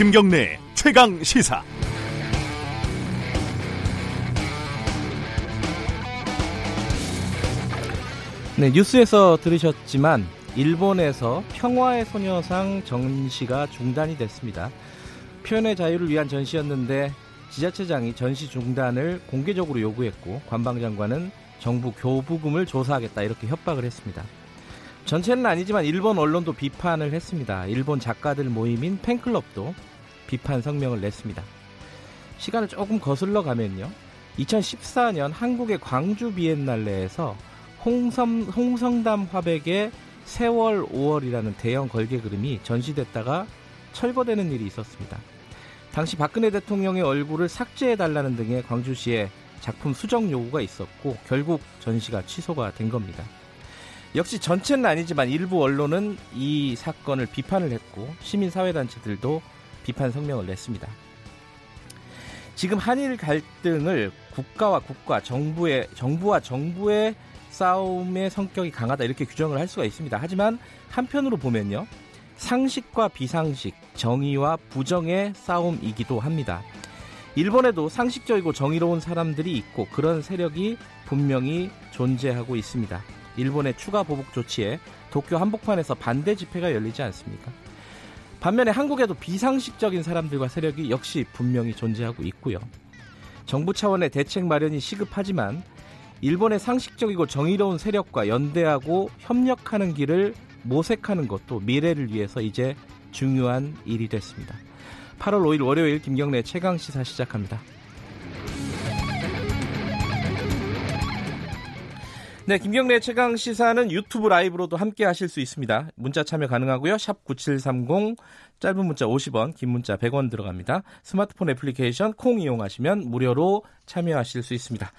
김경래 최강시사. 네, 뉴스에서 들으셨지만 일본에서 평화의 소녀상 전시가 중단이 됐습니다. 표현의 자유를 위한 전시였는데 지자체장이 전시 중단을 공개적으로 요구했고, 관방장관은 정부 교부금을 조사하겠다 이렇게 협박을 했습니다. 전체는 아니지만 일본 언론도 비판을 했습니다. 일본 작가들 모임인 팬클럽도 비판 성명을 냈습니다. 시간을 조금 거슬러 가면요, 2014년 한국의 광주 비엔날레에서 홍성담 화백의 세월 5월이라는 대형 걸개 그림이 전시됐다가 철거되는 일이 있었습니다. 당시 박근혜 대통령의 얼굴을 삭제해달라는 등의 광주시의 작품 수정 요구가 있었고, 결국 전시가 취소가 된 겁니다. 역시 전체는 아니지만 일부 언론은 이 사건을 비판을 했고, 시민사회단체들도 비판 성명을 냈습니다. 지금 한일 갈등을 국가와 국가, 정부와 정부의 싸움의 성격이 강하다 이렇게 규정을 할 수가 있습니다. 하지만 한편으로 보면요, 상식과 비상식, 정의와 부정의 싸움이기도 합니다. 일본에도 상식적이고 정의로운 사람들이 있고 그런 세력이 분명히 존재하고 있습니다. 일본의 추가 보복 조치에 도쿄 한복판에서 반대 집회가 열리지 않습니까? 반면에 한국에도 비상식적인 사람들과 세력이 역시 분명히 존재하고 있고요. 정부 차원의 대책 마련이 시급하지만 일본의 상식적이고 정의로운 세력과 연대하고 협력하는 길을 모색하는 것도 미래를 위해서 이제 중요한 일이 됐습니다. 8월 5일 월요일 김경래 최강시사 시작합니다. 네, 김경래 최강시사는 유튜브 라이브로도 함께 하실 수 있습니다. 문자 참여 가능하고요. 샵 9730, 짧은 문자 50원, 긴 문자 100원 들어갑니다. 스마트폰 애플리케이션 콩 이용하시면 무료로 참여하실 수 있습니다.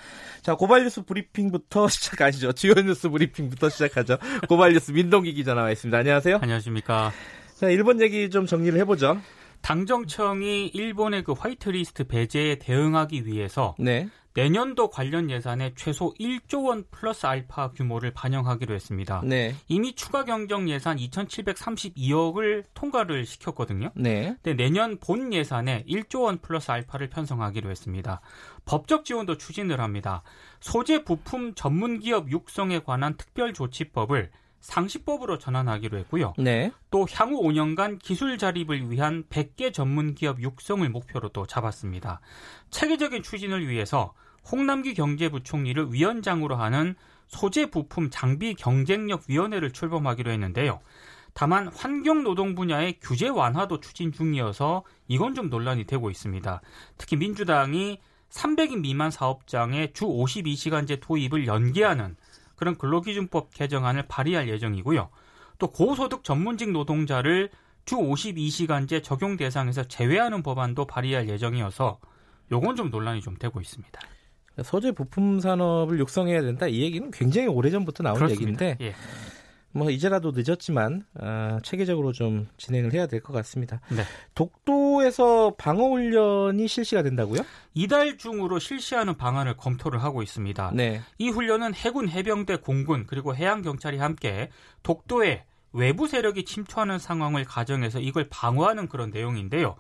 자, 고발 뉴스 브리핑부터 시작하시죠. 주요 뉴스 브리핑부터 시작하죠. 고발 뉴스 민동기 기자 나와 있습니다. 안녕하세요. 안녕하십니까. 자, 일본 얘기 좀 정리를 해보죠. 당정청이 일본의 그 화이트리스트 배제에 대응하기 위해서 네, 내년도 관련 예산에 최소 1조 원 플러스 알파 규모를 반영하기로 했습니다. 네. 이미 추가 경정 예산 2,732억을 통과를 시켰거든요. 네. 근데 내년 본 예산에 1조 원 플러스 알파를 편성하기로 했습니다. 법적 지원도 추진을 합니다. 소재 부품 전문기업 육성에 관한 특별조치법을 상시법으로 전환하기로 했고요. 네. 또 향후 5년간 기술 자립을 위한 100개 전문기업 육성을 목표로 또 잡았습니다. 체계적인 추진을 위해서 홍남기 경제부총리를 위원장으로 하는 소재부품장비경쟁력위원회를 출범하기로 했는데요. 다만 환경노동 분야의 규제 완화도 추진 중이어서 이건 좀 논란이 되고 있습니다. 특히 민주당이 300인 미만 사업장의 주 52시간제 도입을 연계하는 그런 근로기준법 개정안을 발의할 예정이고요. 또 고소득 전문직 노동자를 주 52시간제 적용 대상에서 제외하는 법안도 발의할 예정이어서 요건 좀 논란이 좀 되고 있습니다. 소재 부품 산업을 육성해야 된다, 이 얘기는 굉장히 오래전부터 나온 그렇습니다. 얘기인데 예, 뭐 이제라도 늦었지만 체계적으로 좀 진행을 해야 될 것 같습니다. 네. 독도에서 방어훈련이 실시가 된다고요? 이달 중으로 실시하는 방안을 검토를 하고 있습니다. 네. 이 훈련은 해군, 해병대, 공군 그리고 해양경찰이 함께 독도에 외부 세력이 침투하는 상황을 가정해서 이걸 방어하는 그런 내용인데요.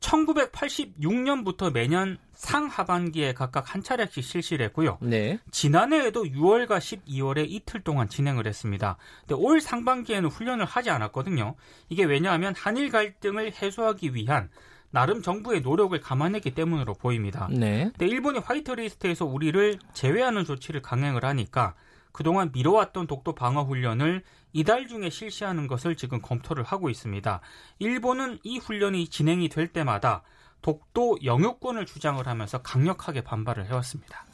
1986년부터 매년 상하반기에 각각 한 차례씩 실시를 했고요. 네. 지난해에도 6월과 12월에 이틀 동안 진행을 했습니다. 근데 올 상반기에는 훈련을 하지 않았거든요. 이게 왜냐하면 한일 갈등을 해소하기 위한 나름 정부의 노력을 감안했기 때문으로 보입니다. 네. 근데 일본이 화이트리스트에서 우리를 제외하는 조치를 강행을 하니까 그동안 미뤄왔던 독도 방어 훈련을 이달 중에 실시하는 것을 지금 검토를 하고 있습니다. 일본은 이 훈련이 진행이 될 때마다 독도 영유권을 주장을 하면서 강력하게 반발을 해왔습니다.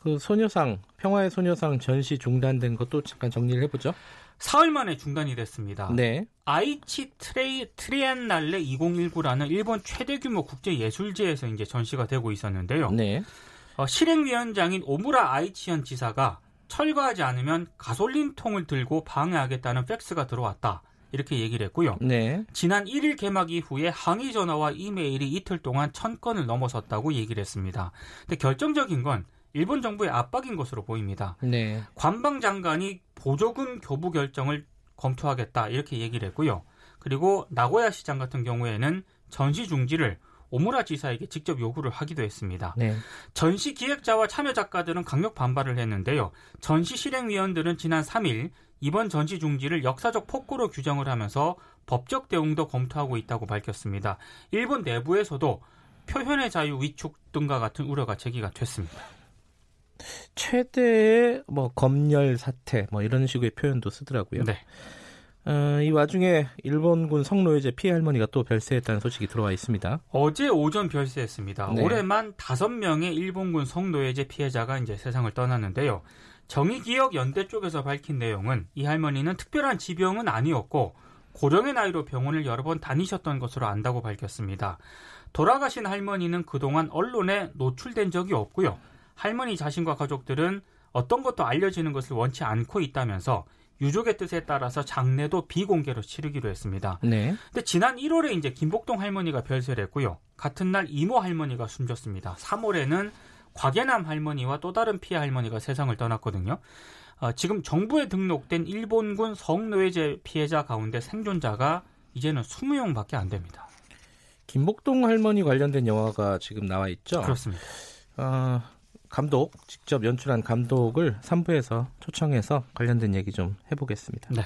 그 소녀상, 평화의 소녀상 전시 중단된 것도 잠깐 정리를 해보죠. 사흘 만에 중단이 됐습니다. 네. 아이치 트리엔날레 2019라는 일본 최대 규모 국제 예술제에서 이제 전시가 되고 있었는데요. 네. 실행위원장인 오무라 아이치현 지사가 철거하지 않으면 가솔린통을 들고 방해하겠다는 팩스가 들어왔다 이렇게 얘기를 했고요. 네. 지난 1일 개막 이후에 항의 전화와 이메일이 이틀 동안 1,000건을 넘어섰다고 얘기를 했습니다. 근데 결정적인 건 일본 정부의 압박인 것으로 보입니다. 네. 관방장관이 보조금 교부 결정을 검토하겠다 이렇게 얘기를 했고요. 그리고 나고야 시장 같은 경우에는 전시 중지를 오무라 지사에게 직접 요구를 하기도 했습니다. 네. 전시 기획자와 참여 작가들은 강력 반발을 했는데요. 전시 실행위원들은 지난 3일 이번 전시 중지를 역사적 폭거로 규정을 하면서 법적 대응도 검토하고 있다고 밝혔습니다. 일본 내부에서도 표현의 자유 위축 등과 같은 우려가 제기가 됐습니다. 최대의 검열 사태 이런 식의 표현도 쓰더라고요. 네. 이 와중에 일본군 성노예제 피해 할머니가 또 별세했다는 소식이 들어와 있습니다. 어제 오전 별세했습니다. 네. 올해만 5명의 일본군 성노예제 피해자가 이제 세상을 떠났는데요. 정의기억연대 쪽에서 밝힌 내용은 이 할머니는 특별한 지병은 아니었고 고령의 나이로 병원을 여러 번 다니셨던 것으로 안다고 밝혔습니다. 돌아가신 할머니는 그동안 언론에 노출된 적이 없고요. 할머니 자신과 가족들은 어떤 것도 알려지는 것을 원치 않고 있다면서 유족의 뜻에 따라서 장례도 비공개로 치르기로 했습니다. 네. 근데 지난 1월에 이제 김복동 할머니가 별세를 했고요. 같은 날 이모 할머니가 숨졌습니다. 3월에는 곽예남 할머니와 또 다른 피해 할머니가 세상을 떠났거든요. 지금 정부에 등록된 일본군 성노예제 피해자 가운데 생존자가 이제는 20명밖에 안 됩니다. 김복동 할머니 관련된 영화가 지금 나와 있죠? 그렇습니다. 감독, 직접 연출한 감독을 3부에서 초청해서 관련된 얘기 좀 해보겠습니다. 네.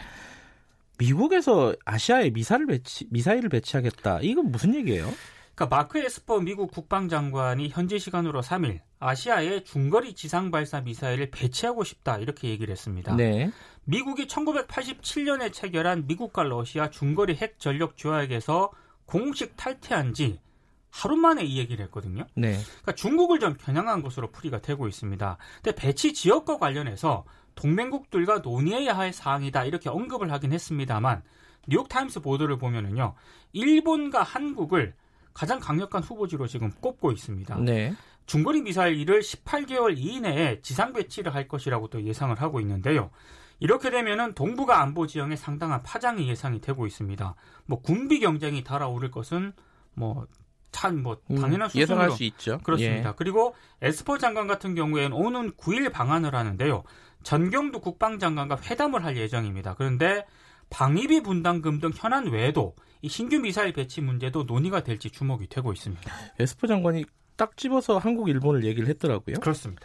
미국에서 아시아에 미사일을 배치하겠다. 이건 무슨 얘기예요? 그러니까 마크 에스퍼 미국 국방장관이 현지 시간으로 3일 아시아에 중거리 지상발사 미사일을 배치하고 싶다 이렇게 얘기를 했습니다. 네. 미국이 1987년에 체결한 미국과 러시아 중거리 핵전력 조약에서 공식 탈퇴한 지 하루 만에 이 얘기를 했거든요. 네. 그러니까 중국을 좀 겨냥한 것으로 풀이가 되고 있습니다. 근데 배치 지역과 관련해서 동맹국들과 논의해야 할 사항이다 이렇게 언급을 하긴 했습니다만 뉴욕타임스 보도를 보면은요, 일본과 한국을 가장 강력한 후보지로 지금 꼽고 있습니다. 네. 중거리 미사일을 18개월 이내에 지상 배치를 할 것이라고 또 예상을 하고 있는데요. 이렇게 되면은 동북아 안보 지형에 상당한 파장이 예상이 되고 있습니다. 군비 경쟁이 달아오를 것은 당연한 수준으로 예상할 수 있죠. 그렇습니다. 예. 그리고 에스퍼 장관 같은 경우에는 오는 9일 방한을 하는데요. 전경도 국방장관과 회담을 할 예정입니다. 그런데 방위비 분담금 등 현안 외에도 이 신규 미사일 배치 문제도 논의가 될지 주목이 되고 있습니다. 에스퍼 장관이 딱 집어서 한국, 일본을 얘기를 했더라고요. 그렇습니다.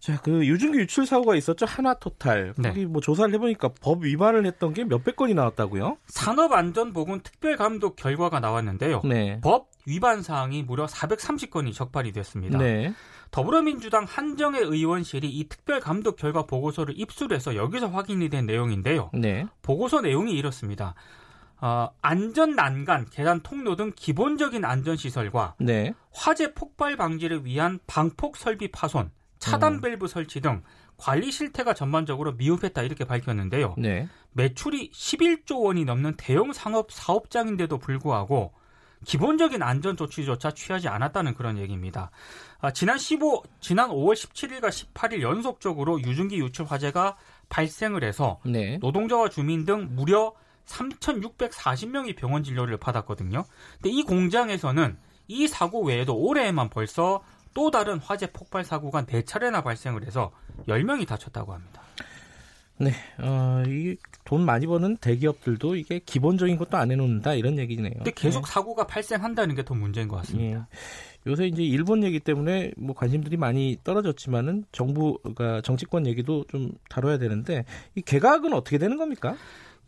자, 유증기 유출 사고가 있었죠. 한화토탈. 네. 거기 조사를 해보니까 법 위반을 했던 게 몇백 건이 나왔다고요? 산업안전보건특별감독 결과가 나왔는데요. 네. 법 위반 사항이 무려 430건이 적발이 됐습니다. 네. 더불어민주당 한정의 의원실이 이 특별감독 결과 보고서를 입수해서 여기서 확인이 된 내용인데요. 네. 보고서 내용이 이렇습니다. 안전 난간, 계단 통로 등 기본적인 안전시설과 네. 화재 폭발 방지를 위한 방폭 설비 파손, 차단 밸브 설치 등 관리 실태가 전반적으로 미흡했다 이렇게 밝혔는데요. 네. 매출이 11조 원이 넘는 대형 상업 사업장인데도 불구하고 기본적인 안전 조치조차 취하지 않았다는 그런 얘기입니다. 지난 5월 17일과 18일 연속적으로 유증기 유출 화재가 발생을 해서 네. 노동자와 주민 등 무려 3,640명이 병원 진료를 받았거든요. 근데 이 공장에서는 이 사고 외에도 올해에만 벌써 또 다른 화재 폭발 사고가 4차례나 발생을 해서 10명이 다쳤다고 합니다. 네, 이 돈 많이 버는 대기업들도 이게 기본적인 것도 안 해놓는다 이런 얘기네요. 근데 계속 네. 사고가 발생한다는 게 더 문제인 것 같습니다. 예. 요새 이제 일본 얘기 때문에 관심들이 많이 떨어졌지만은 정부가 정치권 얘기도 좀 다뤄야 되는데 이 개각은 어떻게 되는 겁니까?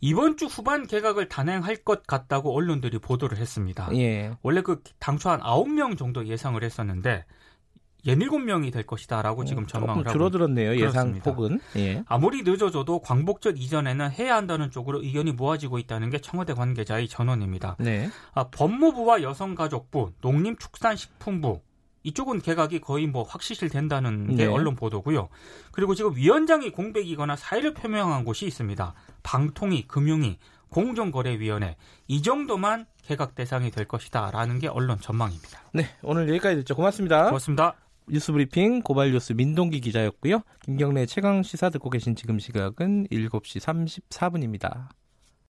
이번 주 후반 개각을 단행할 것 같다고 언론들이 보도를 했습니다. 예. 원래 당초 한 9명 정도 예상을 했었는데 17명이 될 것이다라고 지금 전망을 하고 줄어들었네요. 예상폭은. 예. 아무리 늦어져도 광복절 이전에는 해야 한다는 쪽으로 의견이 모아지고 있다는 게 청와대 관계자의 전언입니다. 네. 법무부와 여성가족부, 농림축산식품부 이쪽은 개각이 거의 확실시된다는 게 네. 언론 보도고요. 그리고 지금 위원장이 공백이거나 사의를 표명한 곳이 있습니다. 방통위, 금융위, 공정거래위원회 이 정도만 개각 대상이 될 것이다라는 게 언론 전망입니다. 네, 오늘 여기까지 듣죠. 고맙습니다. 고맙습니다. 뉴스브리핑 고발뉴스 민동기 기자였고요. 김경래 최강시사 듣고 계신 지금 시각은 7시 34분입니다.